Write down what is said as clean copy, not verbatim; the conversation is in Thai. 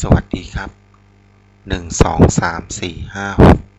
สวัสดีครับ1 2 3 4 5 6